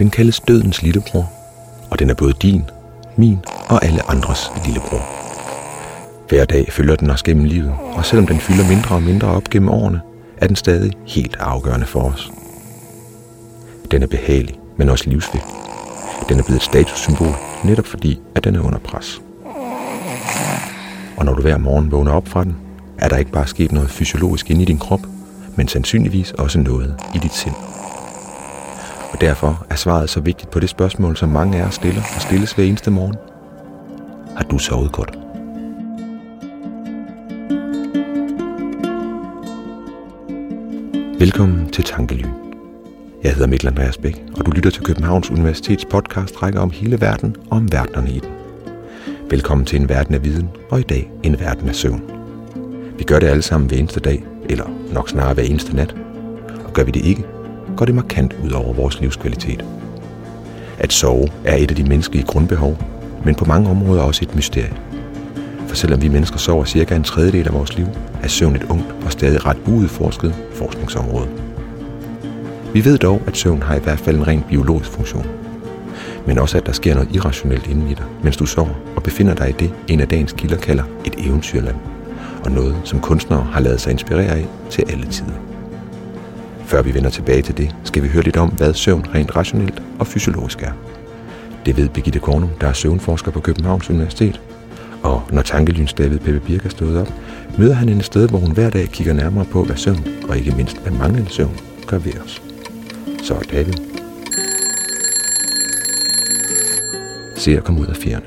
Den kaldes dødens lillebror, og den er både din, min og alle andres lillebror. Hver dag følger den os gennem livet, og selvom den fylder mindre og mindre op gennem årene, er den stadig helt afgørende for os. Den er behagelig, men også livsvigtig. Den er blevet et statussymbol, netop fordi, at den er under pres. Og når du hver morgen vågner op fra den, er der ikke bare sket noget fysiologisk inde i din krop, men sandsynligvis også noget i dit sind. Og derfor er svaret så vigtigt på det spørgsmål, som mange af os stiller og stilles hver eneste morgen. Har du sovet godt? Velkommen til Tankelyn. Jeg hedder Mikkel Andreas Bæk, og du lytter til Københavns Universitets podcastrække om hele verden og om verdenerne i den. Velkommen til en verden af viden, og i dag en verden af søvn. Vi gør det alle sammen hver eneste dag, eller nok snarere hver eneste nat. Og gør vi det ikke, går det markant ud over vores livskvalitet. At sove er et af de menneskelige grundbehov, men på mange områder også et mysterie. For selvom vi mennesker sover cirka en tredjedel af vores liv, er søvn et ungt og stadig ret uudforsket forskningsområde. Vi ved dog, at søvn har i hvert fald en rent biologisk funktion. Men også, at der sker noget irrationelt inden i dig, mens du sover og befinder dig i det, en af dagens kilder kalder et eventyrland. Og noget, som kunstnere har ladet sig inspirere af til alle tider. Før vi vender tilbage til det, skal vi høre lidt om, hvad søvn rent rationelt og fysiologisk er. Det ved Birgitte Kornum, der er søvnforsker på Københavns Universitet. Og når Tankelyns David Peppe Birk er stået op, møder han hende et sted, hvor hun hver dag kigger nærmere på, hvad søvn, og ikke mindst hvad manglende søvn, gør ved os. Så David ser at komme ud af fjerne.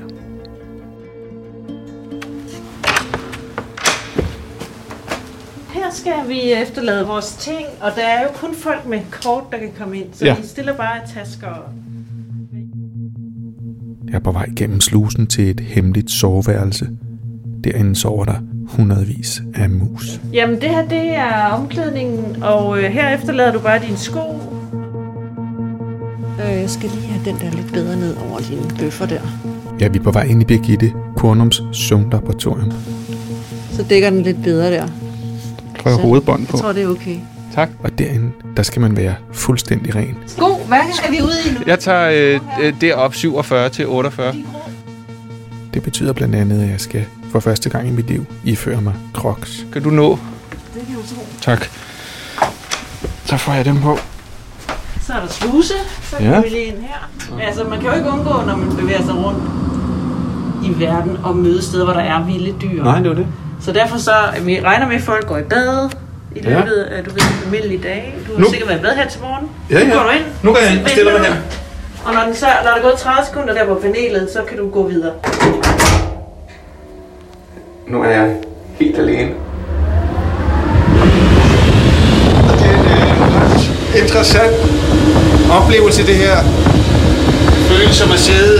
Her skal vi efterlade vores ting, og der er jo kun folk med kort, der kan komme ind, så de stiller bare tasker op. Jeg er på vej gennem slusen til et hemmeligt soveværelse. Derinde sover der hundredvis af mus. Jamen det her, det er omklædningen, og herefter lader du bare dine sko. Jeg skal lige have den der lidt bedre ned over dine bøffer der. Ja, vi er på vej ind i Birgitte Kornums søvnlaboratorium. Så dækker den lidt bedre der. Prøv hovedbånd på. Jeg tror, det er okay. Tak. Og derinde, der skal man være fuldstændig ren. Sko, hvad er vi ude i nu? Jeg tager derop 47-48. Det betyder blandt andet, at jeg skal for første gang i mit liv iføre mig Crocs. Kan du nå? Det kan jeg tro. Tak. Så får jeg dem på. Så er der sluse, så kan vi lige ind her. Altså, man kan jo ikke undgå, når man bevæger sig rundt i verden og møde steder, hvor der er vilde dyr. Nej, det var det. Så derfor så, vi regner med, at folk går i bad i løbet af, du ved, almindelige dage. Du har sikkert været i bad her til morgen. Ja. Nu går du ind. Nu går jeg ind og stiller mig her. Og når, når der er gået 30 sekunder der på panelet, så kan du gå videre. Nu er jeg helt alene. Og det er en interessant oplevelse, det her. Føles som at sidde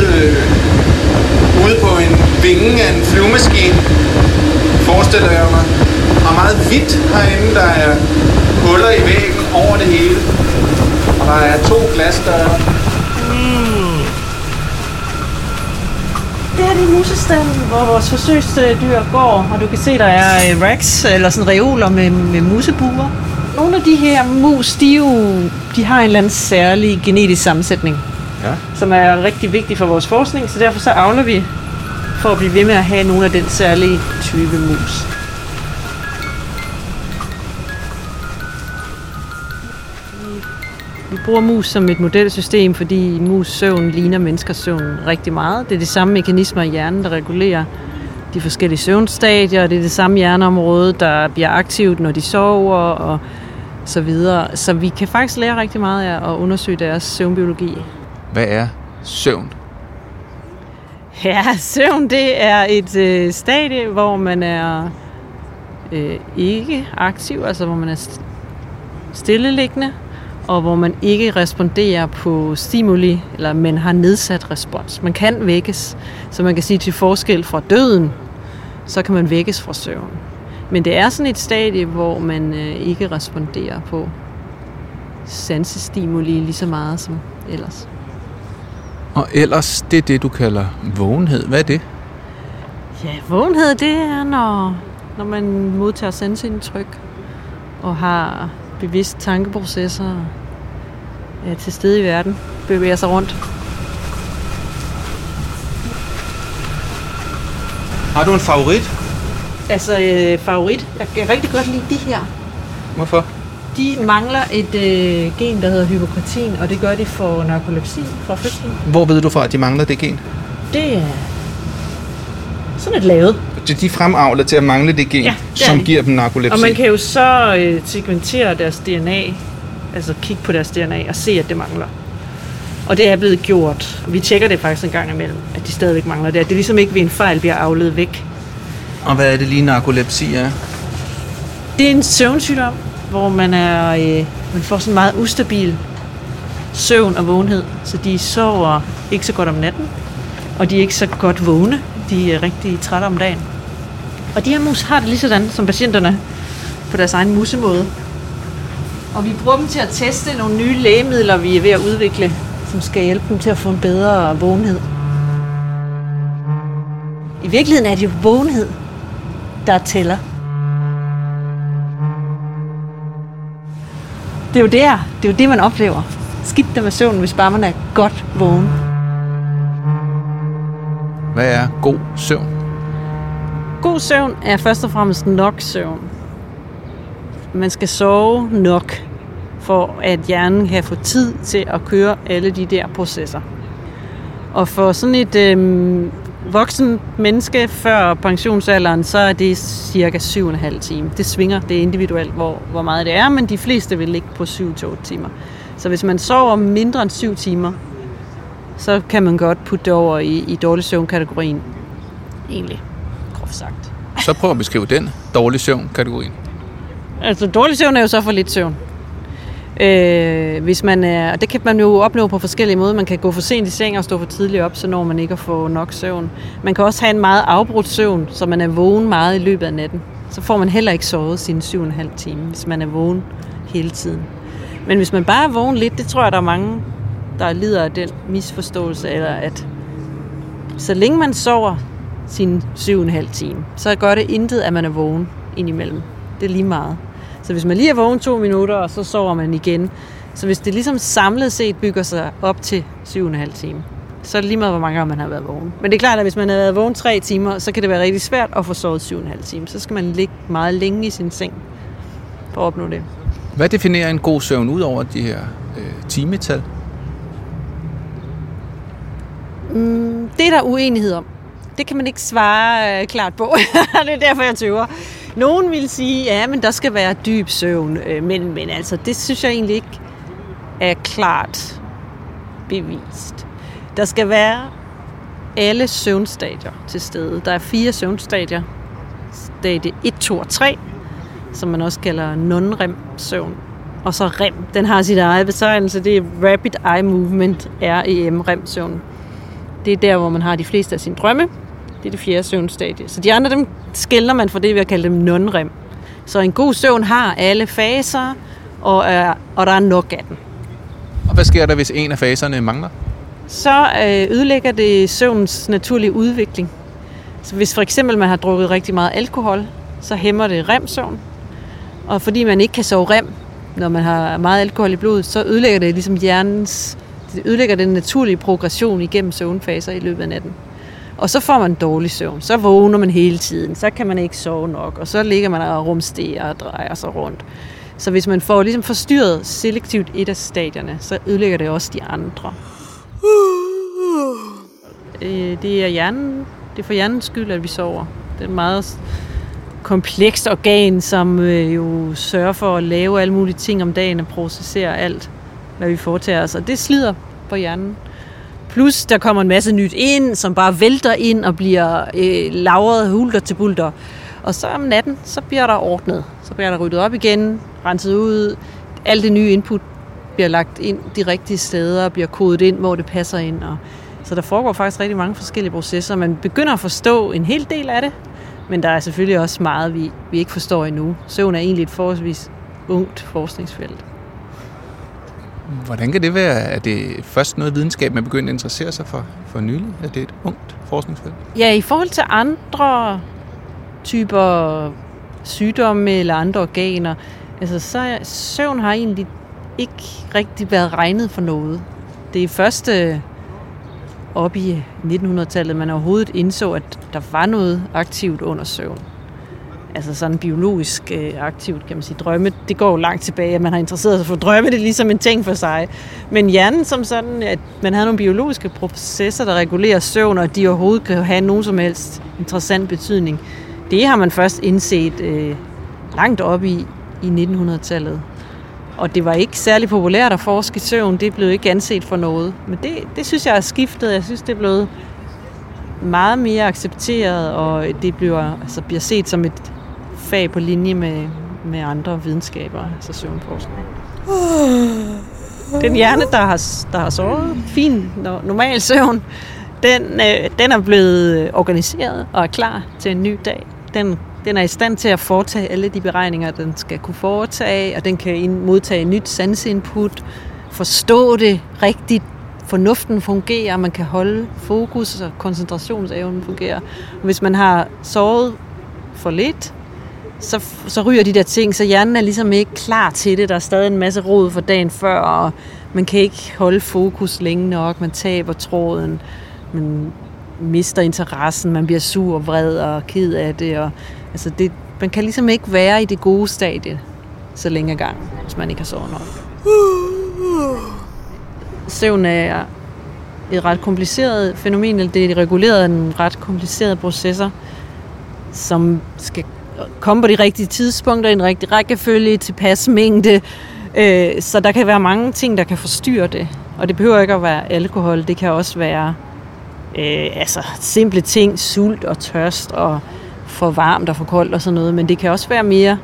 ude på en vinge af en flyvemaskine, forestiller jeg mig. Og meget hvidt herinde, der er huller i væggen over det hele. Og der er 2 glasdøre. Det her er musestanden, hvor vores forsøgsdyr går, og du kan se, der er racks, eller sådan reoler med musebuer. Nogle af de her mus, de har en eller anden særlig genetisk sammensætning, som er rigtig vigtig for vores forskning, så derfor så avler vi for at blive ved med at have nogle af den særlige type mus. Vi bruger mus som et modelsystem, fordi mus søvn ligner menneskers søvn rigtig meget. Det er de samme mekanismer i hjernen, der regulerer de forskellige søvnstadier, og det er det samme hjerneområde, der bliver aktivt, når de sover og så videre. Så vi kan faktisk lære rigtig meget af at undersøge deres søvnbiologi. Hvad er søvn? Ja, søvn det er et stadie, hvor man er ikke aktiv, altså hvor man er stilleliggende, og hvor man ikke responderer på stimuli, eller man har nedsat respons. Man kan vækkes, så man kan sige til forskel fra døden, så kan man vækkes fra søvn. Men det er sådan et stadie, hvor man ikke responderer på sansestimuli lige så meget som ellers. Og ellers, det er det, du kalder vågenhed. Hvad er det? Ja, vågenhed, det er, når man modtager sanseindtryk og har bevidste tankeprocesser til stede i verden bevæger sig rundt. Har du en favorit? Altså favorit? Jeg kan rigtig godt lide de her. Hvorfor? De mangler et gen, der hedder Hippokrates, og det gør de for narkolepsi fra fødslen. Hvor ved du fra, at de mangler det gen? Det er sådan et lavet. De fremavler til at mangle det gen, ja, som giver dem narkolepsi. Og man kan jo så sekventere deres DNA, altså kigge på deres DNA og se, at det mangler. Og det er blevet gjort. Vi tjekker det faktisk en gang imellem, at de stadigvæk mangler det. Det er ligesom ikke ved en fejl bliver avlet væk. Og hvad er det lige narkolepsi er? Det er en søvnsygdom, hvor man får sådan meget ustabil søvn og vågenhed. Så de sover ikke så godt om natten, og de er ikke så godt vågne. De er rigtig trætte om dagen. Og de her mus har det lige sådan, som patienterne på deres egen musemåde. Og vi bruger dem til at teste nogle nye lægemidler, vi er ved at udvikle, som skal hjælpe dem til at få en bedre vågenhed. I virkeligheden er det jo vågenhed, der tæller. Det er jo det, man oplever. Skidt der med søvnen, hvis bare man er godt vågen. Hvad er god søvn? God søvn er først og fremmest nok søvn. Man skal sove nok, for at hjernen kan få tid til at køre alle de der processer. Og for sådan et voksen menneske før pensionsalderen, så er det cirka 7,5 timer. Det svinger, det er individuelt, hvor meget det er, men de fleste vil ligge på 7-8 timer. Så hvis man sover mindre end 7 timer, så kan man godt putte det over i dårlig søvn-kategorien. Egentlig, groft sagt. Så prøv at beskrive den dårlig søvn-kategorien. Altså, dårlig søvn er jo så for lidt søvn. Hvis man er, og det kan man jo opleve på forskellige måder. Man kan gå for sent i seng og stå for tidligt op, så når man ikke at få nok søvn. Man kan også have en meget afbrudt søvn, så man er vågen meget i løbet af natten. Så får man heller ikke sovet sine 7,5 timer, hvis man er vågen hele tiden. Men hvis man bare er vågen lidt, det tror jeg, der er mange, der lider af den misforståelse, eller at så længe man sover sine 7,5 timer, så gør det intet, at man er vågen indimellem. Det er lige meget. Så hvis man lige er vågen 2 minutter, og så sover man igen. Så hvis det ligesom samlet set bygger sig op til 7,5 timer, så er det lige meget, hvor mange gange man har været vågen. Men det er klart, at hvis man har været vågen 3 timer, så kan det være rigtig svært at få sovet 7,5 timer. Så skal man ligge meget længe i sin seng for at opnå det. Hvad definerer en god søvn ud over de her timetal? Det er der uenighed om. Det kan man ikke svare klart på. Det er derfor, jeg tøver. Nogen vil sige, ja, men der skal være dyb søvn, men altså, det synes jeg egentlig ikke er klart bevist. Der skal være alle søvnstadier til stede. Der er 4 søvnstadier. Stadie 1, 2 og 3, som man også kalder non-rem søvn. Og så REM. Den har sit eget betegnelse. Det er Rapid Eye Movement, REM, REM søvn. Det er der, hvor man har de fleste af sine drømme. Det er det 4. søvnstadie. Så de andre, dem skiller man fra det, vi har kaldt dem non-rem. Så en god søvn har alle faser, og der er nok af den. Og hvad sker der, hvis en af faserne mangler? Så ødelægger det søvnens naturlige udvikling. Så hvis for eksempel man har drukket rigtig meget alkohol, så hæmmer det rem-søvn. Og fordi man ikke kan sove rem, når man har meget alkohol i blodet, så ødelægger det ligesom hjernens... Det ødelægger den naturlige progression igennem søvnfaser i løbet af natten. Og så får man dårlig søvn. Så vågner man hele tiden. Så kan man ikke sove nok. Og så ligger man og rumsterer og drejer sig rundt. Så hvis man får ligesom forstyrret selektivt et af stadierne, så ødelægger det også de andre. Det er hjernen. Det er for hjernens skyld, at vi sover. Det er et meget komplekst organ, som jo sørger for at lave alle mulige ting om dagen og processere alt, hvad vi foretager os. Og det slider på hjernen. Plus, der kommer en masse nyt ind, som bare vælter ind og bliver lagret hulter til bulter. Og så om natten, så bliver der ordnet. Så bliver der ryddet op igen, renset ud. Alt det nye input bliver lagt ind de rigtige steder, bliver kodet ind, hvor det passer ind. Og så der foregår faktisk rigtig mange forskellige processer. Man begynder at forstå en hel del af det, men der er selvfølgelig også meget, vi ikke forstår endnu. Søvn er egentlig et forholdsvis ungt forskningsfelt. Hvordan kan det være? Er det først noget videnskab, man begyndte at interessere sig for nylig? Er det et ungt forskningsfelt? Ja, i forhold til andre typer sygdomme eller andre organer, altså så søvn har egentlig ikke rigtig været regnet for noget. Det er først op i 1900-tallet, man overhovedet indså, at der var noget aktivt under søvn. Altså sådan biologisk aktivt, kan man sige. Drømme, det går jo langt tilbage, at man har interesseret sig for drømme, det er ligesom en ting for sig. Men hjernen som sådan, at man havde nogle biologiske processer, der regulerer søvn, og de overhovedet kan have nogen som helst interessant betydning. Det har man først indset langt op i 1900-tallet. Og det var ikke særlig populært at forske i søvn, det blev ikke anset for noget. Men det synes jeg er skiftet, jeg synes det er blevet meget mere accepteret, og det bliver set som et fag på linje med andre videnskaber, altså søvnforskning. Den hjerne, der har sovet fin, normal søvn, den er blevet organiseret og er klar til en ny dag. Den er i stand til at foretage alle de beregninger, den skal kunne foretage, og den kan modtage nyt sanseinput, forstå det rigtigt, fornuften fungerer, man kan holde fokus, og koncentrationsevnen fungerer. Hvis man har sovet for lidt, så ryger de der ting, så hjernen er ligesom ikke klar til det. Der er stadig en masse rod for dagen før, og man kan ikke holde fokus længe nok, man taber tråden, man mister interessen, man bliver sur og vred og ked af det. Og, altså det man kan ligesom ikke være i det gode stadie så længe ad gangen, hvis man ikke har sovet nok. Søvn er et ret kompliceret fænomen, eller det er reguleret af nogle ret komplicerede processer, som skal komme på de rigtige tidspunkter, i en rigtig rækkefølge, tilpas mængde. Så der kan være mange ting, der kan forstyrre det. Og det behøver ikke at være alkohol, det kan også være simple ting, sult og tørst og for varmt og for koldt og sådan noget, men det kan også være mere,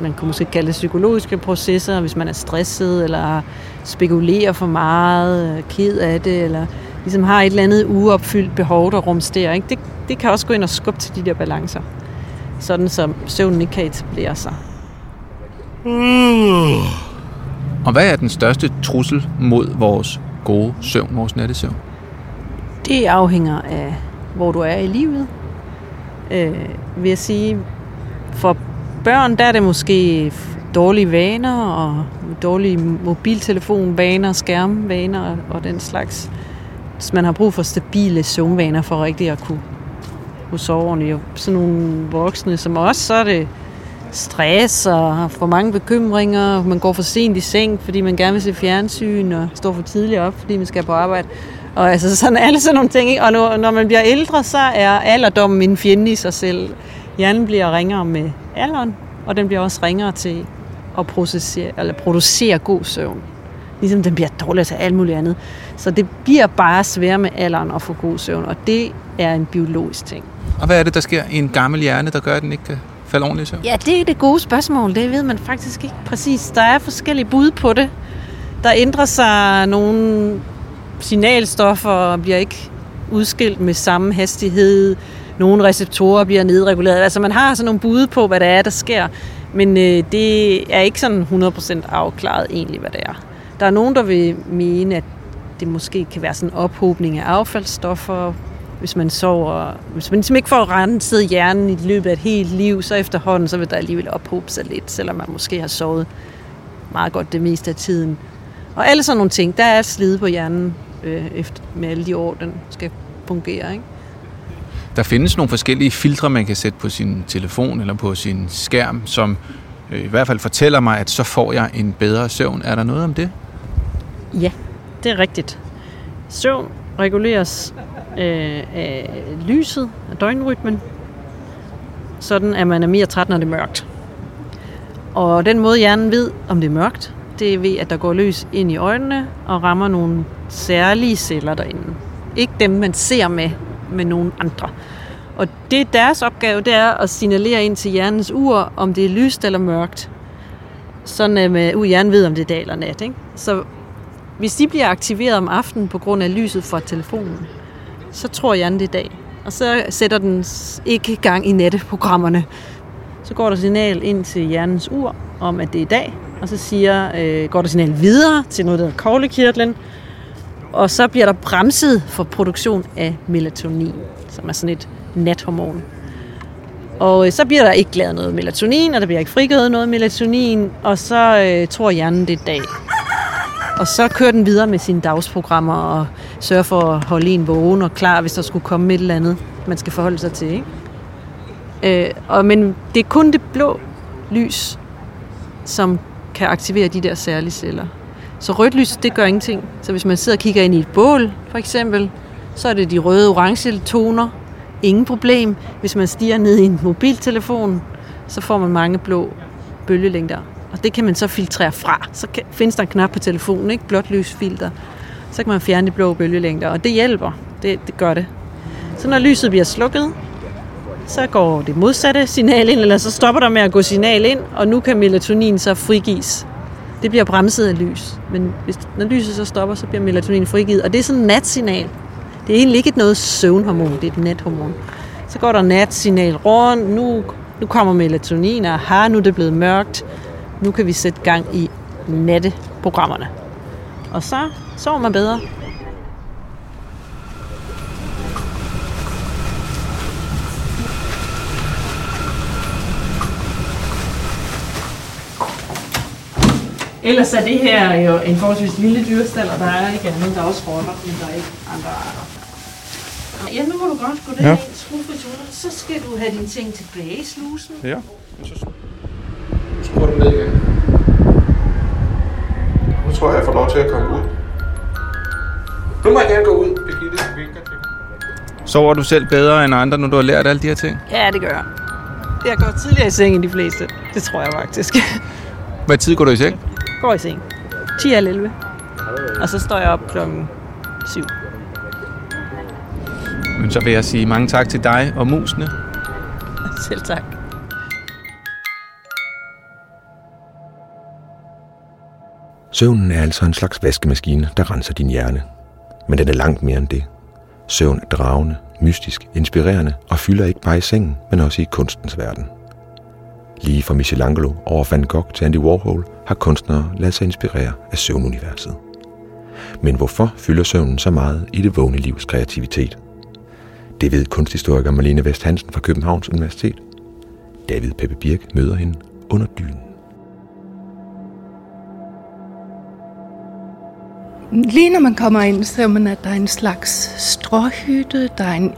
man kan måske kalde det psykologiske processer, hvis man er stresset eller spekulerer for meget, ked af det, eller ligesom har et eller andet uopfyldt behov, der rumsterer. Ikke? Det kan også gå ind og skubbe til de der balancer, sådan som søvnen ikke kan etablere sig. Og hvad er den største trussel mod vores gode søvn, vores nattesøvn? Det afhænger af, hvor du er i livet. Vil jeg sige, for børn, der er det måske dårlige vaner, og dårlige mobiltelefonvaner, skærmvaner og den slags. Så man har brug for stabile søvnvaner for rigtig at kunne sove ordentligt. Og sådan nogle voksne som os, så er det stress og for mange bekymringer. Man går for sent i seng, fordi man gerne vil se fjernsyn, og står for tidligt op, fordi man skal på arbejde. Og altså sådan alle sådan nogle ting, ikke? Og når man bliver ældre, så er alderdommen en fjende i sig selv. Hjernen bliver ringere med alderen, og den bliver også ringere til at producere god søvn. Ligesom den bliver dårligere til alt muligt andet. Så det bliver bare sværere med alderen at få god søvn, og det er en biologisk ting. Og hvad er det, der sker i en gammel hjerne, der gør, at den ikke kan falde ordentligt i søvn? Ja, det er det gode spørgsmål. Det ved man faktisk ikke præcis. Der er forskellige bud på det. Der ændrer sig nogle signalstoffer, bliver ikke udskilt med samme hastighed. Nogle receptorer bliver nedreguleret. Altså man har sådan nogle bud på, hvad der er, der sker. Men det er ikke sådan 100% afklaret egentlig, hvad det er. Der er nogen, der vil mene, at det måske kan være sådan en ophobning af affaldsstoffer, hvis man sover. Hvis man ligesom ikke får renset hjernen i løbet af et helt liv, så efterhånden så vil der alligevel ophobe sig lidt, selvom man måske har sovet meget godt det meste af tiden. Og alle sådan nogle ting. Der er et slid på hjernen med alle de år, den skal fungere, ikke? Der findes nogle forskellige filtre, man kan sætte på sin telefon eller på sin skærm, som i hvert fald fortæller mig, at så får jeg en bedre søvn. Er der noget om det? Ja, det er rigtigt. Søvn reguleres af lyset, af døgnrytmen, sådan at man er mere træt, når det er mørkt. Og den måde hjernen ved, om det er mørkt, det er ved, at der går lys ind i øjnene og rammer nogle særlige celler derinde. Ikke dem, man ser med nogle andre. Og det er deres opgave, det er at signalere ind til hjernens ur, om det er lyst eller mørkt. Sådan at hjernen ved, om det er dag eller nat. Ikke? Så hvis de bliver aktiveret om aftenen på grund af lyset fra telefonen, så tror hjernen, det er dag. Og så sætter den ikke gang i natteprogrammerne. Så går der signal ind til hjernens ur, om at det er dag. Og så går der signal videre til noget, der hedder koglekirtlen. Og så bliver der bremset for produktion af melatonin, som er sådan et nathormon. Og så bliver der ikke lavet noget melatonin, og der bliver ikke frigivet noget melatonin, og så tror hjernen, det er dag. Og så kører den videre med sine dagsprogrammer og sørger for at holde en vågen og klar, hvis der skulle komme et eller andet, man skal forholde sig til, ikke? Men det er kun det blå lys, som kan aktivere de der særlige celler. Så rødt lys, det gør ingenting. Så hvis man sidder og kigger ind i et bål, for eksempel, så er det de røde-orange toner. Ingen problem. Hvis man stiger ned i en mobiltelefon, så får man mange blå bølgelængder. Og det kan man så filtrere fra. Så findes der en knap på telefonen, ikke? Blåt lysfilter. Så kan man fjerne de blå bølgelængder, og det hjælper. Det gør det. Så når lyset bliver slukket, så går det modsatte signal ind, eller så stopper der med at gå signal ind, og nu kan melatonin så frigives. Det bliver bremset af lys. Men når lyset så stopper, så bliver melatonin frigivet. Og det er sådan et natsignal. Det er egentlig ikke noget søvnhormon, det er et nathormon. Så går der natsignal rundt, nu kommer melatonin, og nu er det blevet mørkt. Nu kan vi sætte gang i natteprogrammerne. Og så sover man bedre. Ellers er det her jo en forholdsvis lille dyrestald, og der er ikke andet, der også rotter, men der er ikke andre arter. Ja, nu må du godt gå derind, skuffe tuller, så skal du have dine ting tilbage i slusen. Ja, nu skruer du ned igen. Nu tror jeg, jeg får lov til at komme ud. Nu må jeg gerne gå ud, Birgitte. Sover du selv bedre end andre, når du har lært alle de her ting? Ja, det gør jeg. Jeg går tidligere i seng end de fleste, det tror jeg faktisk. Hvad tid går du i seng? Går i seng. 10-11. Og så står jeg op klokken 7. Men så vil jeg sige mange tak til dig og musene. Selv tak. Søvnen er altså en slags vaskemaskine, der renser din hjerne. Men den er langt mere end det. Søvn er dragende, mystisk, inspirerende og fylder ikke bare i sengen, men også i kunstens verden. Lige fra Michelangelo over Van Gogh til Andy Warhol har kunstnere ladet sig inspirere af søvnuniverset. Men hvorfor fylder søvnen så meget i det vågne livs kreativitet? Det ved kunsthistoriker Malene Westh Hansen fra Københavns Universitet. David Peppe Birk møder hende under dynen. Lige når man kommer ind, ser man, at der er en slags stråhytte, der er en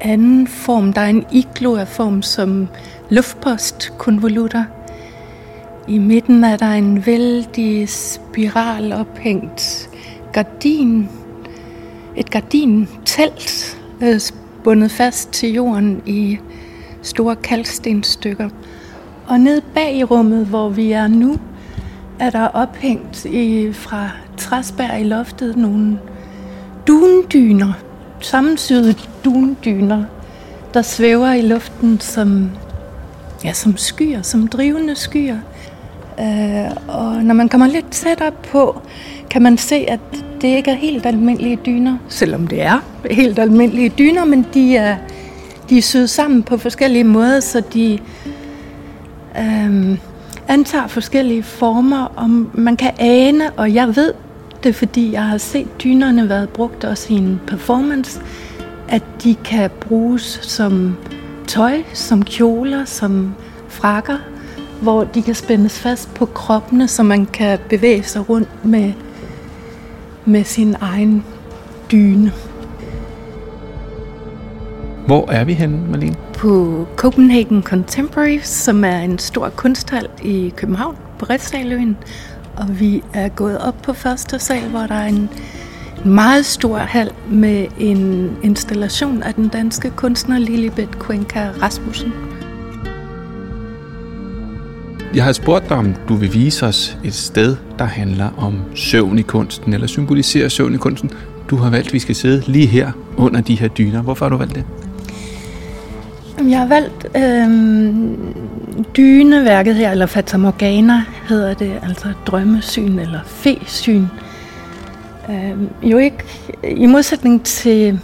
anden form, der er en igloa-form som luftpostkonvolutter. I midten er der en vældig spiralophængt gardin, et gardintelt bundet fast til jorden i store kalkstenstykker. Og ned bag i rummet, hvor vi er nu, er der ophængt fra træspær i loftet nogle dundyner, sammensyede dundyner, der svæver i luften som skyer, som drivende skyer. Og når man kommer lidt tættere på, kan man se, at det ikke er helt almindelige dyner, selvom det er helt almindelige dyner, men de er syet sammen på forskellige måder, så de antager forskellige former, og man kan ane, og jeg ved det, fordi jeg har set dynerne været brugt også i en performance, at de kan bruges som tøj, som kjoler, som frakker, hvor de kan spændes fast på kroppene, så man kan bevæge sig rundt med sin egen dyne. Hvor er vi henne, Malene? På Copenhagen Contemporary, som er en stor kunsthal i København på Refshaleøen. Og vi er gået op på første sal, hvor der er en meget stor hal med en installation af den danske kunstner Lilibeth Cuenca Rasmussen. Jeg har spurgt dig, om du vil vise os et sted, der handler om søvn i kunsten, eller symboliserer søvn i kunsten. Du har valgt, at vi skal sidde lige her under de her dyner. Hvorfor har du valgt det? Jeg har valgt dyneværket her, eller Fata Morgana hedder det, altså drømmesyn eller fesyn. Jo ikke i modsætning til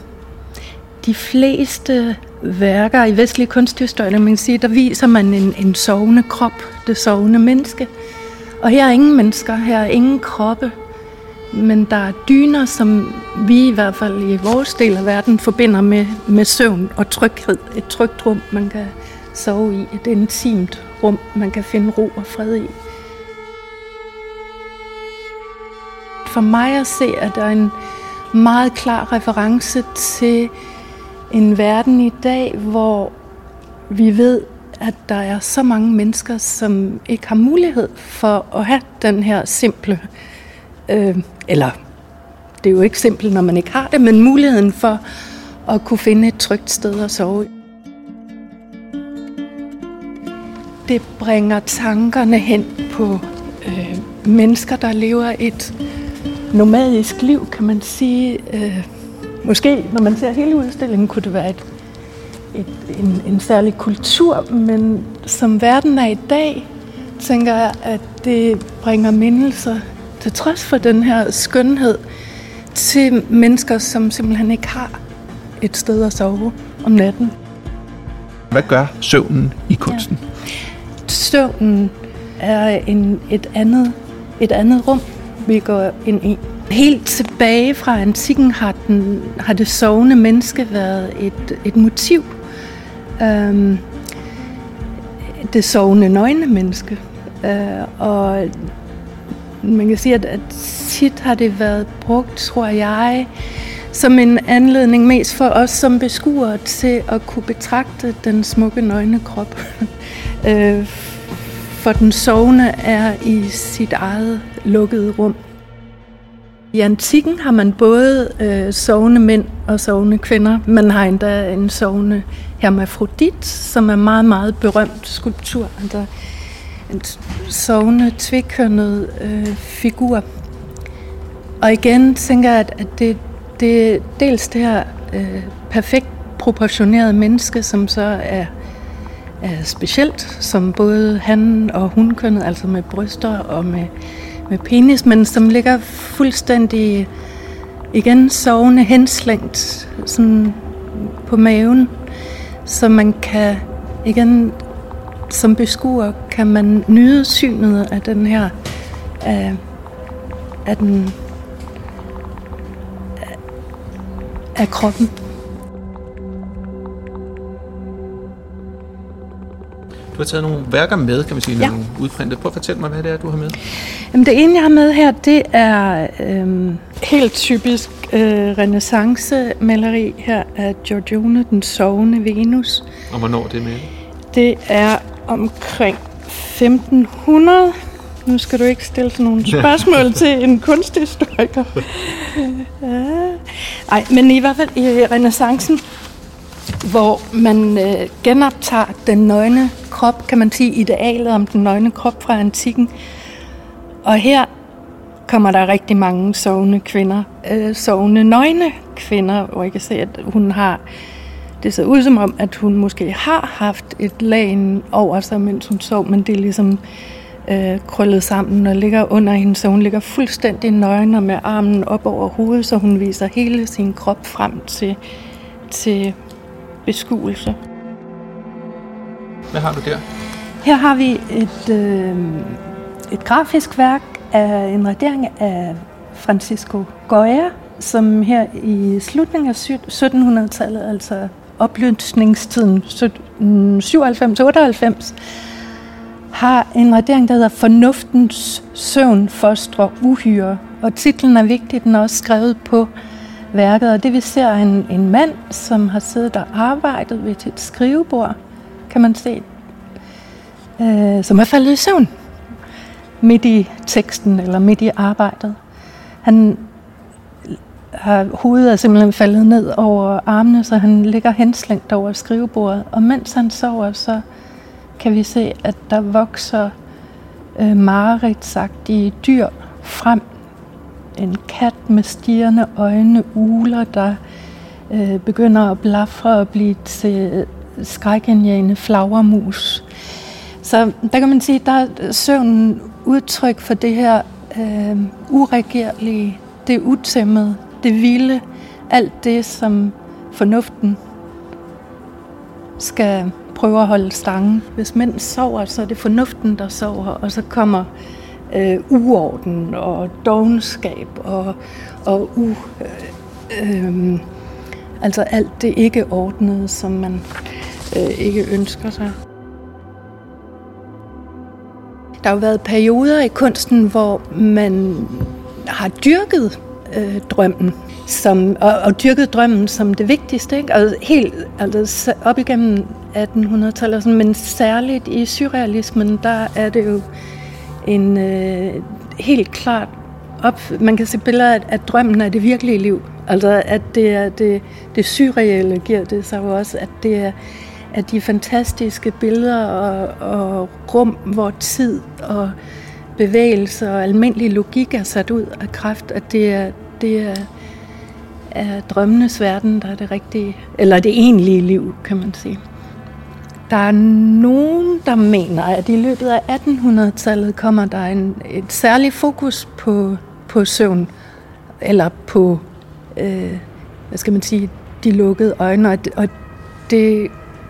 de fleste værker i vestlig kunsthistorie, man kan sige, der viser man en sovende krop, det sovende menneske. Og her er ingen mennesker, her er ingen kroppe, men der er dyner, som vi i hvert fald i vores del af verden forbinder med søvn og tryghed. Et trygt rum, man kan sove i, et intimt rum, man kan finde ro og fred i. for mig at se, at der er en meget klar reference til en verden i dag, hvor vi ved, at der er så mange mennesker, som ikke har mulighed for at have den her simple, eller det er jo ikke simpelt, når man ikke har det, men muligheden for at kunne finde et trygt sted at sove. Det bringer tankerne hen på mennesker, der lever et nomadisk liv, kan man sige. Måske, når man ser hele udstillingen, kunne det være en særlig kultur, men som verden er i dag, tænker jeg, at det bringer mindelser, til trods for den her skønhed, til mennesker, som simpelthen ikke har et sted at sove om natten. Hvad gør søvnen i kunsten? Ja. Søvnen er et andet rum, vi går ind i. Helt tilbage fra antikken har det sovende menneske været et motiv. Det sovende nøgne menneske. Og man kan sige, at tit har det været brugt, tror jeg, som en anledning mest for os som beskuere til at kunne betragte den smukke nøgne krop. For den sovende er i sit eget lukkede rum. I antikken har man både sovende mænd og sovende kvinder. Man har endda en sovende hermafrodit, som er meget, meget berømt skulptur. Der er en sovende, tvekønnet figur. Og igen tænker jeg, at det er dels det her perfekt proportionerede menneske, som så er specielt, som både han og hunkønnet, altså med bryster og med penis, men som ligger fuldstændig igen sovende henslængt sådan på maven, så man kan igen som beskuer kan man nyde synet af den her af kroppen. Du har taget nogle værker med, kan man sige, nogle udprintede. Prøv at fortælle mig, hvad det er, du har med. Jamen, det ene, jeg har med her, det er helt typisk renæssancemaleri her af Giorgione, den sovende Venus. Og hvornår er det med? Det er omkring 1500. Nu skal du ikke stille sådan nogle spørgsmål til en kunsthistoriker. Nej, men i hvert fald i renæssancen, hvor man genoptager den nøgne krop, kan man sige, idealet om den nøgne krop fra antikken. Og her kommer der rigtig mange sovende kvinder, sovende nøgne kvinder, hvor jeg kan se, at hun har, det ser ud som om, at hun måske har haft et lagen over sig, mens hun sov, men det er ligesom krøllet sammen og ligger under hende, så hun ligger fuldstændig nøgen og med armen op over hovedet, så hun viser hele sin krop frem til beskuelse. Hvad har du der? Her har vi et grafisk værk af en radering af Francisco Goya, som her i slutningen af 1700-tallet, altså oplysningstiden 1797-98, har en radering, der hedder Fornuftens Søvn Fostre Uhyre. Og titlen er vigtig, den er også skrevet på værket, og det vi ser er en mand, som har siddet og arbejdet ved et skrivebord, kan man se, som er faldet i søvn midt i teksten eller midt i arbejdet. Han har hovedet er simpelthen faldet ned over armene, så han ligger henslængt over skrivebordet, og mens han sover, så kan vi se, at der vokser mareridtsagtige dyr frem. En kat med stirrende øjne, ugler, der begynder at blafre og blive til skrækindjagende flagermus. Så der kan man sige, at der er søvnen udtryk for det her uregerlige, det utæmmede, det vilde, alt det, som fornuften skal prøve at holde stangen. Hvis mænd sover, så er det fornuften, der sover, og så kommer uorden og dovenskab altså alt det ikke ordnede, som man ikke ønsker sig. Der har jo været perioder i kunsten, hvor man har dyrket drømmen som, og dyrket drømmen som det vigtigste, ikke? Og helt altså, op igennem 1800-tallet, men særligt i surrealismen, der er det jo en helt klart op. Man kan se billeder af drømmen er det virkelige liv. Altså at det er det surreale giver det sig jo også, at det er at de fantastiske billeder og rum, hvor tid og bevægelser og almindelig logik er sat ud af kraft, at det er drømmenes verden, der er det rigtige, eller det egentlige liv, kan man sige. Der er nogen, der mener, at i løbet af 1800-tallet kommer der et særligt fokus på søvn, eller på, hvad skal man sige, de lukkede øjne, og det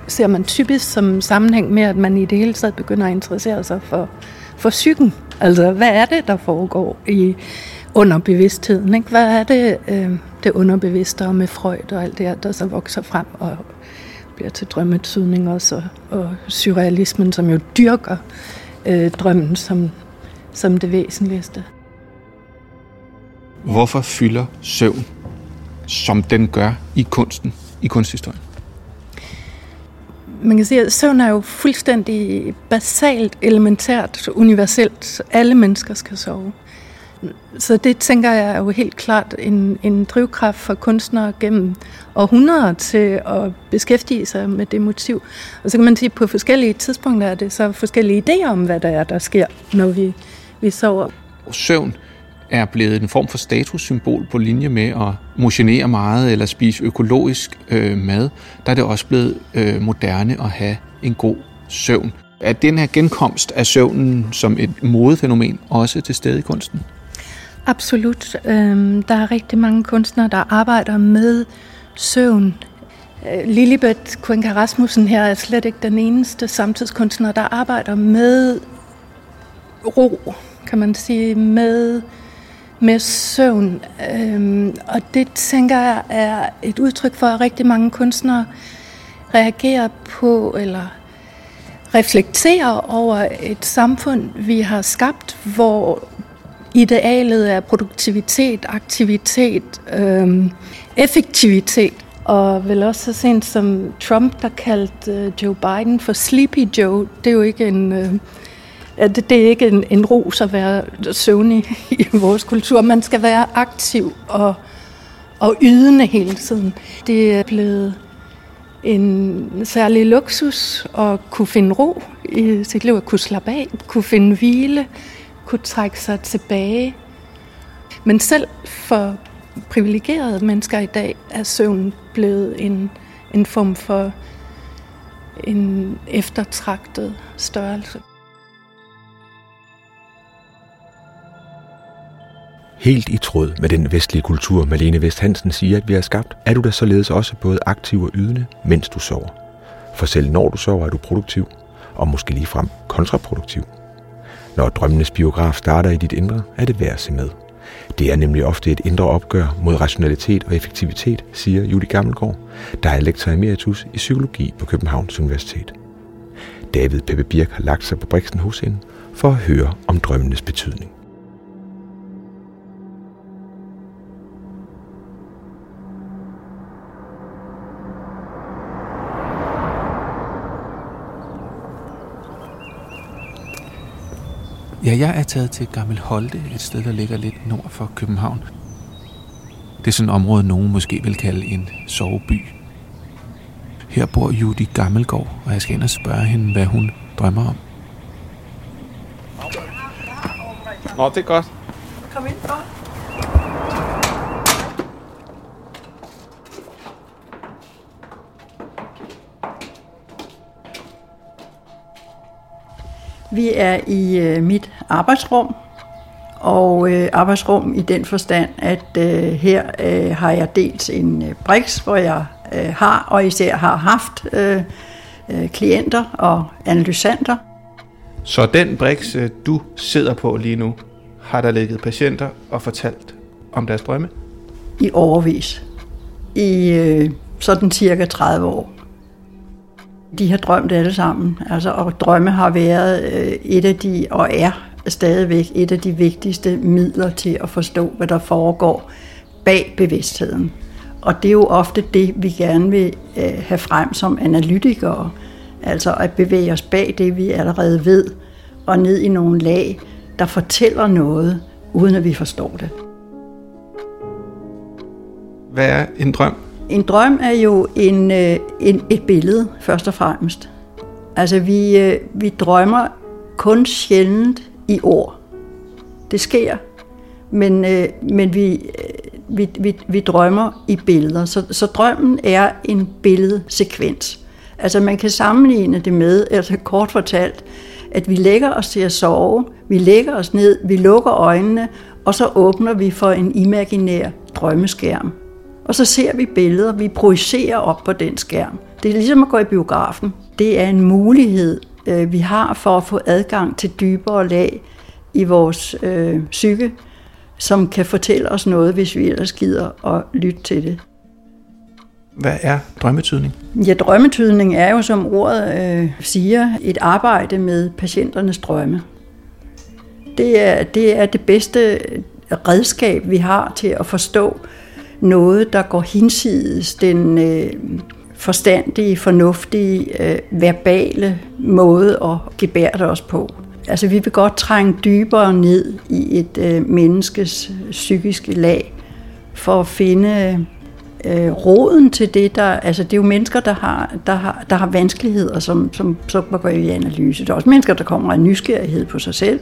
ser man typisk som sammenhæng med, at man i det hele taget begynder at interessere sig for psyken. Altså, hvad er det, der foregår i underbevidstheden? Ikke? Hvad er det, det underbevidste og med Freud og alt det her, der så vokser frem og bliver til drømmetydning også, og surrealismen, som jo dyrker drømmen som det væsentligste. Hvorfor fylder søvn, som den gør i kunsten, i kunsthistorien? Man kan sige, at søvn er jo fuldstændig basalt, elementært, universelt. Alle mennesker skal sove. Så det, tænker jeg, er jo helt klart en drivkraft for kunstnere gennem århundreder til at beskæftige sig med det motiv. Og så kan man sige, at på forskellige tidspunkter er det så forskellige idéer om, hvad der er, der sker, når vi sover. Søvn er blevet en form for statussymbol på linje med at motionere meget eller spise økologisk mad. Der er det også blevet moderne at have en god søvn. Er den her genkomst af søvnen som et modefænomen også til stede i kunsten? Absolut. Der er rigtig mange kunstnere, der arbejder med søvn. Lilibeth Cuenca Rasmussen her er slet ikke den eneste samtidskunstner, der arbejder med ro, kan man sige, med søvn. Og det, tænker jeg, er et udtryk for, at rigtig mange kunstnere reagerer på eller reflekterer over et samfund, vi har skabt, hvor idealet er produktivitet, aktivitet, effektivitet. Og vel også så sent som Trump, der kaldte Joe Biden for Sleepy Joe. Det er jo ikke en ros at være søvnig i vores kultur. Man skal være aktiv og ydende hele tiden. Det er blevet en særlig luksus at kunne finde ro i sit liv, at kunne slappe af, kunne finde hvile, kunne trække sig tilbage. Men selv for privilegerede mennesker i dag er søvn blevet en form for en eftertragtet størrelse. Helt i tråd med den vestlige kultur, Malene Westh Hansen siger, at vi har skabt, er du da således også både aktiv og ydende, mens du sover. For selv når du sover, er du produktiv, og måske ligefrem kontraproduktiv. Når drømmenes biograf starter i dit indre, er det værd at se med. Det er nemlig ofte et indre opgør mod rationalitet og effektivitet, siger Julie Gammelgaard, der er lektor emeritus i psykologi på Københavns Universitet. David Peppe Birk har lagt sig på briksen hos hende for at høre om drømmenes betydning. Ja, jeg er taget til Gammel Holte, et sted, der ligger lidt nord for København. Det er sådan et område, nogen måske vil kalde en soveby. Her bor Julie Gammelgaard, og jeg skal ind og spørge hende, hvad hun drømmer om. Nå, det er godt. Kom ind for. Vi er i mit arbejdsrum, og arbejdsrum i den forstand, at her har jeg dels en briks, hvor jeg har og især har haft klienter og analysanter. Så den briks, du sidder på lige nu, har der ligget patienter og fortalt om deres drømme? I årevis. I sådan cirka 30 år. De har drømt alle sammen, altså, og drømme har været et af de, og er stadigvæk et af de vigtigste midler til at forstå, hvad der foregår bag bevidstheden. Og det er jo ofte det, vi gerne vil have frem som analytikere, altså at bevæge os bag det, vi allerede ved, og ned i nogle lag, der fortæller noget, uden at vi forstår det. Hvad er en drøm? En drøm er jo et billede, først og fremmest. Altså, vi drømmer kun sjældent i ord. Det sker, men vi drømmer i billeder. Så drømmen er en billedsekvens. Altså, man kan sammenligne det med, altså kort fortalt, at vi lægger os til at sove, vi lægger os ned, vi lukker øjnene, og så åbner vi for en imaginær drømmeskærm. Og så ser vi billeder, vi projicerer op på den skærm. Det er ligesom at gå i biografen. Det er en mulighed, vi har for at få adgang til dybere lag i vores psyke, som kan fortælle os noget, hvis vi ellers gider at lytte til det. Hvad er drømmetydning? Ja, drømmetydning er jo, som ordet siger, et arbejde med patienternes drømme. Det er det bedste redskab, vi har til at forstå noget, der går hinsides den forstandige, fornuftige, verbale måde at gebærde os på. Altså, vi vil godt trænge dybere ned i et menneskes psykiske lag for at finde roden til det, der, altså det er jo mennesker, der har vanskeligheder, som går i analyse. Der er også mennesker, der kommer af nysgerrighed på sig selv,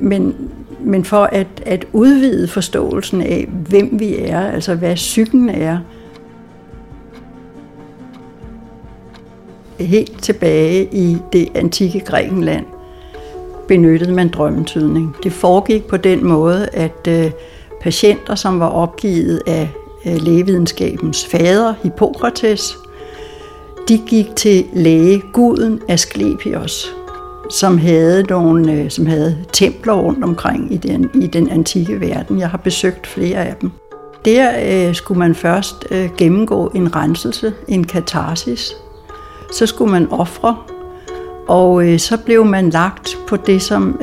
men for at udvide forståelsen af, hvem vi er, altså hvad psyken er. Helt tilbage i det antikke Grækenland benyttede man drømmetydning. Det foregik på den måde, at patienter, som var opgivet af lægevidenskabens fader, Hippokrates, de gik til lægeguden Asklepios, som havde templer rundt omkring i den antikke verden. Jeg har besøgt flere af dem. Der skulle man først gennemgå en renselse, en katarsis. Så skulle man ofre, og så blev man lagt på det, som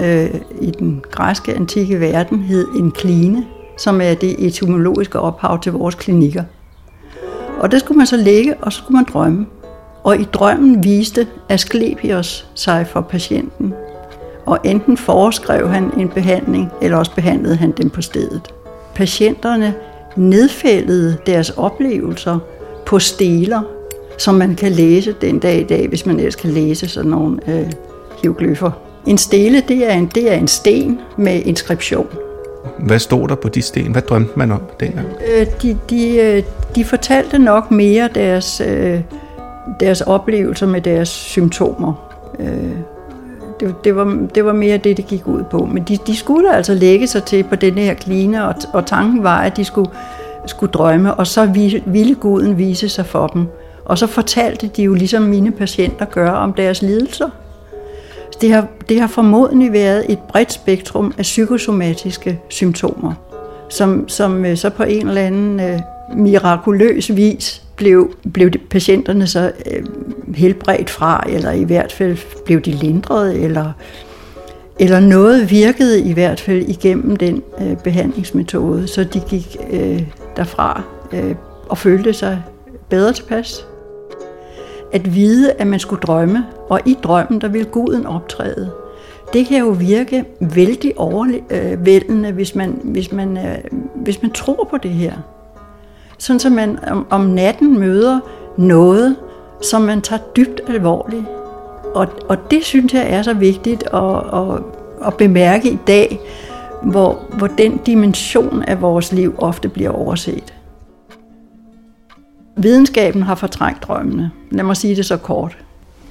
i den græske antikke verden hed en kline, som er det etymologiske ophav til vores klinikker. Og det skulle man så ligge, og så skulle man drømme. Og i drømmen viste Asklepios sig for patienten, og enten foreskrev han en behandling, eller også behandlede han dem på stedet. Patienterne nedfældede deres oplevelser på steler, som man kan læse den dag i dag, hvis man ellers kan læse sådan nogle hieroglyffer. En stele, det er en sten med inskription. Hvad stod der på de sten? Hvad drømte man om dengang? De fortalte nok mere deres oplevelser med deres symptomer. Det var mere det gik ud på. Men de skulle altså lægge sig til på denne her kline, og tanken var, at de skulle drømme, og så ville guden vise sig for dem. Og så fortalte de jo, ligesom mine patienter gør, om deres lidelser. Det har formodentlig været et bredt spektrum af psykosomatiske symptomer, som så på en eller anden mirakuløs vis blev patienterne så helbredt fra, eller i hvert fald blev de lindret, eller noget virkede i hvert fald igennem den behandlingsmetode, så de gik derfra og følte sig bedre tilpas. At vide, at man skulle drømme, og i drømmen, der ville guden optræde. Det kan jo virke vældig overvældende, hvis man tror på det her. Sådan, så man om natten møder noget, som man tager dybt alvorligt. Og det synes jeg er så vigtigt at bemærke i dag, hvor den dimension af vores liv ofte bliver overset. Videnskaben har fortrængt drømmene. Lad mig sige det så kort.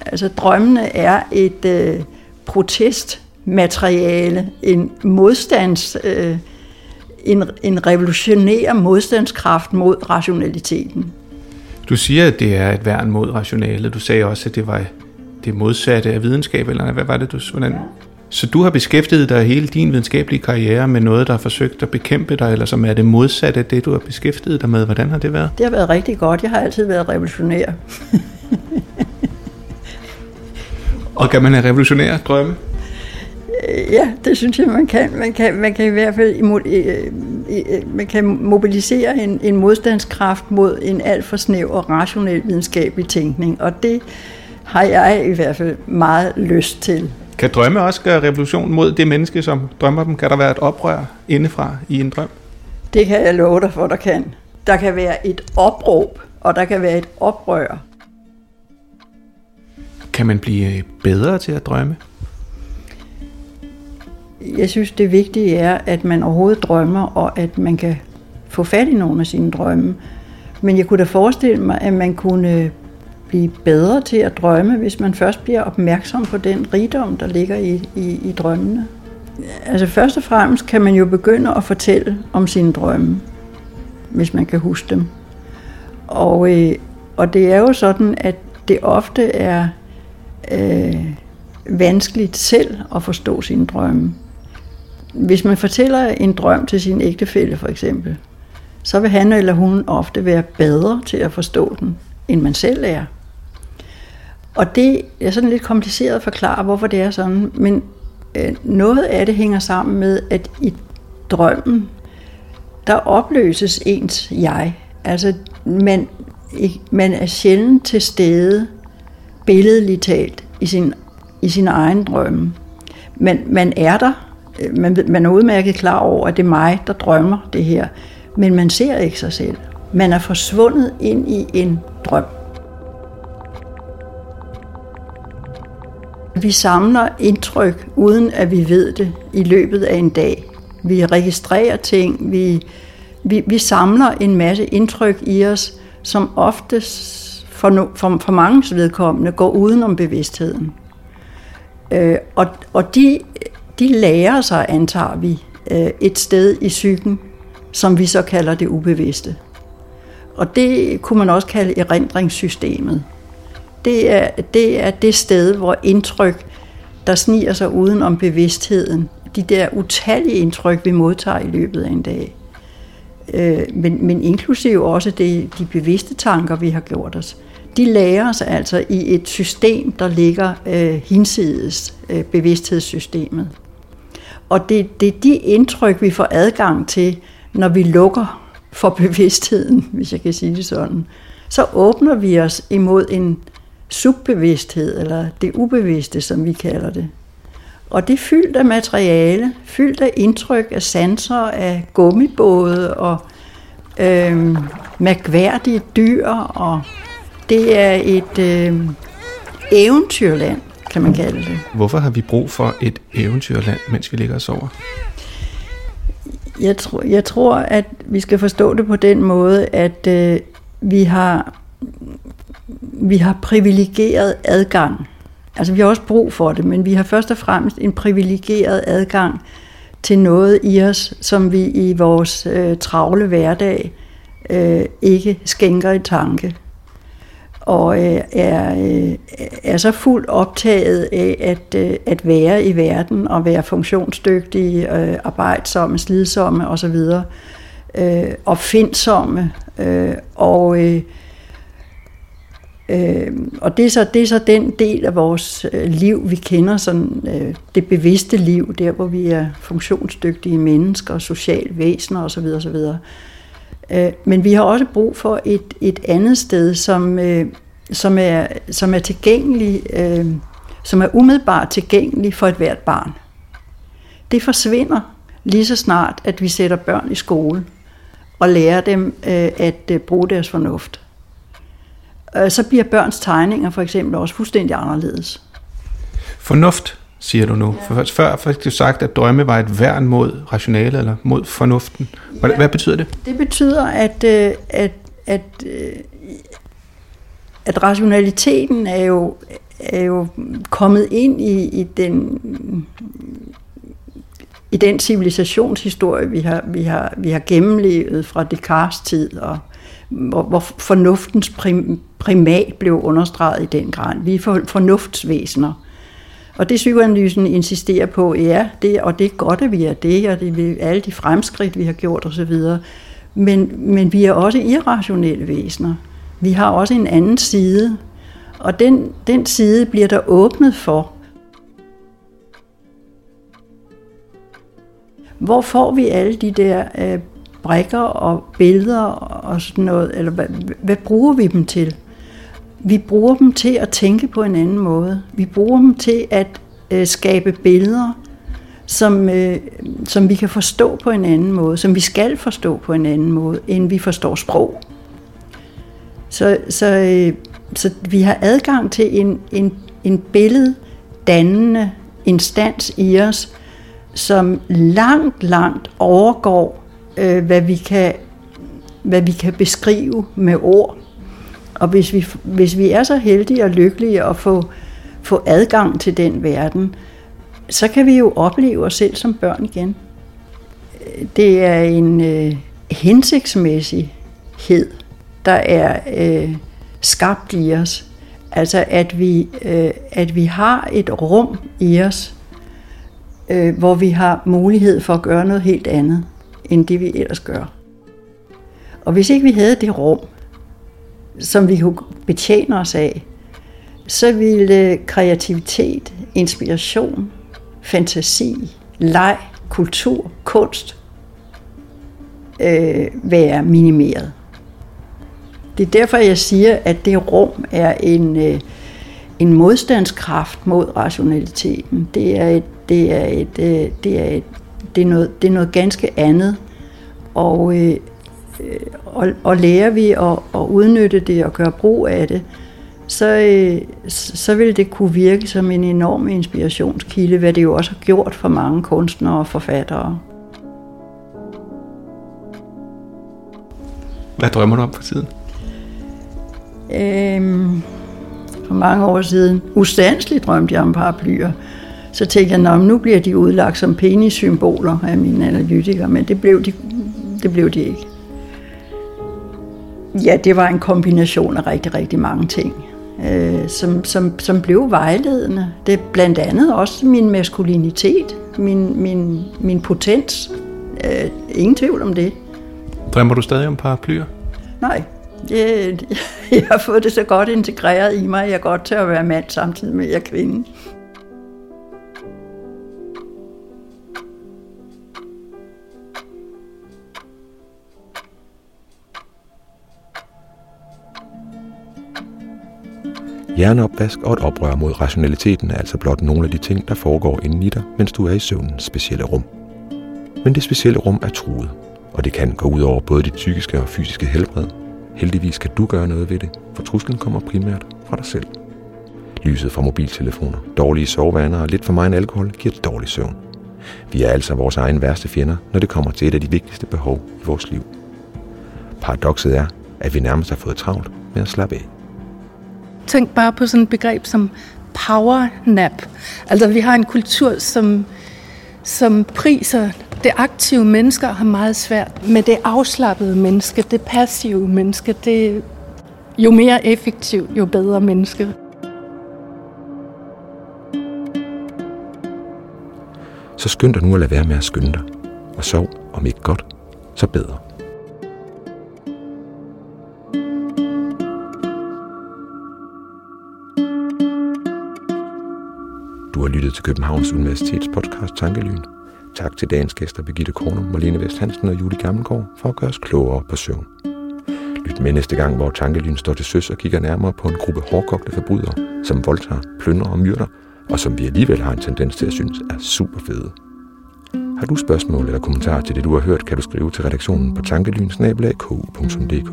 Altså, drømmene er et protestmateriale, en revolutionær modstandskraft mod rationaliteten. Du siger, at det er et værn mod rationalet. Du sagde også, at det var det modsatte af videnskab, eller hvad var det, du sådan? Ja. Så du har beskæftiget dig hele din videnskabelige karriere med noget, der har forsøgt at bekæmpe dig, eller som er det modsatte af det, du har beskæftiget dig med. Hvordan har det været? Det har været rigtig godt. Jeg har altid været revolutionær. Og kan man have revolutionære drømme? Ja, det synes jeg, man kan. Man kan i hvert fald man kan mobilisere en modstandskraft mod en alt for snæv og rationel videnskabelig tænkning, og det har jeg i hvert fald meget lyst til. Kan drømme også gøre revolution mod det menneske, som drømmer dem? Kan der være et oprør indefra i en drøm? Det kan jeg love dig for, der kan. Der kan være et opråb, og der kan være et oprør. Kan man blive bedre til at drømme? Jeg synes, det vigtige er, at man overhovedet drømmer, og at man kan få fat i nogle af sine drømme. Men jeg kunne da forestille mig, at man kunne blive bedre til at drømme, hvis man først bliver opmærksom på den rigdom, der ligger i drømmene. Altså først og fremmest kan man jo begynde at fortælle om sine drømme, hvis man kan huske dem. Og det er jo sådan, at det ofte er vanskeligt selv at forstå sine drømme. Hvis man fortæller en drøm til sin ægtefælle for eksempel, så vil han eller hun ofte være bedre til at forstå den, end man selv er. Og det er sådan lidt kompliceret at forklare, hvorfor det er sådan, men noget af det hænger sammen med, at i drømmen, der opløses ens jeg. Altså, man er sjældent til stede, billedligt talt, i sin egen drømme. Man er der, man er udmærket klar over, at det er mig, der drømmer det her, men man ser ikke sig selv. Man er forsvundet ind i en drøm. Vi samler indtryk, uden at vi ved det, i løbet af en dag. Vi registrerer ting, vi samler en masse indtryk i os, som oftest for manges vedkommende går udenom bevidstheden. Og de lærer sig, antager vi, et sted i psyken, som vi så kalder det ubevidste. Og det kunne man også kalde erindringssystemet. Det er det sted, hvor indtryk, der sniger sig uden om bevidstheden, de der utallige indtryk, vi modtager i løbet af en dag, men inklusive også de bevidste tanker, vi har gjort os, de lærer os altså i et system, der ligger hinsides bevidsthedssystemet. Og det er de indtryk, vi får adgang til, når vi lukker for bevidstheden, hvis jeg kan sige det sådan, så åbner vi os imod en subbevidsthed, eller det ubevidste, som vi kalder det. Og det er fyldt af materiale, fyldt af indtryk, af sanser, af gummibåde og mærkværdige dyr, og det er et eventyrland, kan man kalde det. Hvorfor har vi brug for et eventyrland, mens vi ligger og sover? Jeg tror, at vi skal forstå det på den måde, at vi har privilegeret adgang. Altså, vi har også brug for det, men vi har først og fremmest en privilegeret adgang til noget i os, som vi i vores travle hverdag ikke skænker i tanke. Og er så fuldt optaget af at være i verden og være funktionsdygtige, arbejdsomme, slidsomme osv., opfindsomme. Og det er så den del af vores liv, vi kender, sådan det bevidste liv, der hvor vi er funktionsdygtige mennesker, sociale væsener osv. osv. Men vi har også brug for et andet sted, som er tilgængelig, som er umiddelbart tilgængelig for et hvert barn. Det forsvinder lige så snart, at vi sætter børn i skole og lærer dem at bruge deres fornuft. Så bliver børns tegninger for eksempel også fuldstændig anderledes. Fornuft, siger du nu. Ja. Før fik du sagt, at drømme var et værn mod rationale eller mod fornuften. Hvad betyder det? Det betyder, at rationaliteten er jo kommet ind i den civilisationshistorie, vi har gennemlevet fra Descartes' tid, og hvor fornuftens primat blev understreget i den grad. Vi er fornuftsvæsener. Og det psykoanalysen insisterer på, ja, det, og det er godt, at vi er det, og det er alle de fremskridt, vi har gjort osv. Men vi er også irrationelle væsener. Vi har også en anden side, og den side bliver der åbnet for. Hvor får vi alle de der brikker og billeder og sådan noget? Eller hvad bruger vi dem til? Vi bruger dem til at tænke på en anden måde. Vi bruger dem til at skabe billeder, som vi kan forstå på en anden måde, som vi skal forstå på en anden måde, end vi forstår sprog. Så vi har adgang til en billeddannende instans i os, som langt overgår, hvad vi kan beskrive med ord. Og hvis vi er så heldige og lykkelige at få adgang til den verden, så kan vi jo opleve os selv som børn igen. Det er en hensigtsmæssighed, der er skabt i os. Altså at vi har et rum i os, hvor vi har mulighed for at gøre noget helt andet, end det vi ellers gør. Og hvis ikke vi havde det rum, som vi kunne betjene os af, så ville kreativitet, inspiration, fantasi, leg, kultur, kunst være minimeret. Det er derfor, jeg siger, at det rum er en modstandskraft mod rationaliteten. Det er noget ganske andet, og lærer vi at udnytte det og gøre brug af det, så vil det kunne virke som en enorm inspirationskilde, hvad det jo også har gjort for mange kunstnere og forfattere. Hvad drømmer du om for tiden? For mange år siden, ustandsligt drømte jeg om paraplyer. Så tænkte jeg, nu bliver de udlagt som penissymboler af mine analytikere, men det blev de ikke. Ja, det var en kombination af rigtig, rigtig mange ting, som blev vejledende. Det er blandt andet også min maskulinitet, min potens. Ingen tvivl om det. Drømmer du stadig om paraplyer? Nej. Jeg har fået det så godt integreret i mig, at jeg godt tør at være mand samtidig med, at jeg er kvinde. Hjerneopvask og et oprør mod rationaliteten er altså blot nogle af de ting, der foregår inden i dig, mens du er i søvnens specielle rum. Men det specielle rum er truet, og det kan gå ud over både dit psykiske og fysiske helbred. Heldigvis kan du gøre noget ved det, for truslen kommer primært fra dig selv. Lyset fra mobiltelefoner, dårlige sovevaner og lidt for meget alkohol giver dårlig søvn. Vi er altså vores egen værste fjender, når det kommer til et af de vigtigste behov i vores liv. Paradokset er, at vi nærmest har fået travlt med at slappe af. Tænk bare på sådan et begreb som powernap. Altså vi har en kultur, som priser det aktive menneske og har meget svært med det afslappede menneske, det passive menneske. Det jo mere effektivt, jo bedre menneske. Så skynd dig nu at lade være med at skynde dig. Og sov, om ikke godt, så bedre. Du har lyttet til Københavns Universitets podcast Tankelyn. Tak til dagens gæster Birgitte Kornum, Malene Westh Hansen og Julie Gammelgaard for at gøre os klogere på søvn. Lyt med næste gang, hvor Tankelyn står til søs og kigger nærmere på en gruppe hårdkogte forbrydere, som voldtager, plyndrer og myrder, og som vi alligevel har en tendens til at synes er super fede. Har du spørgsmål eller kommentarer til det, du har hørt, kan du skrive til redaktionen på tankelyn@ku.dk.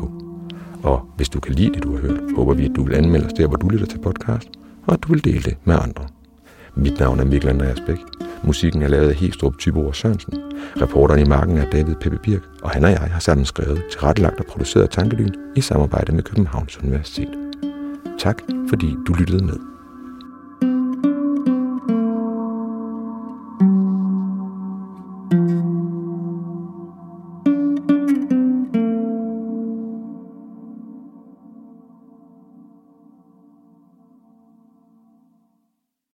Og hvis du kan lide det, du har hørt, håber vi, at du vil anmelde os der, hvor du lytter til podcast, og at du vil dele det med andre. Mit navn er Mikkel Andreas Bæk. Musikken er lavet af Hestrup, Tyborg og Sørensen. Reporteren i marken er David Peppe Birk, og han og jeg har sammen skrevet, tilrettelagt og produceret Tankelyn i samarbejde med Københavns Universitet. Tak fordi du lyttede med.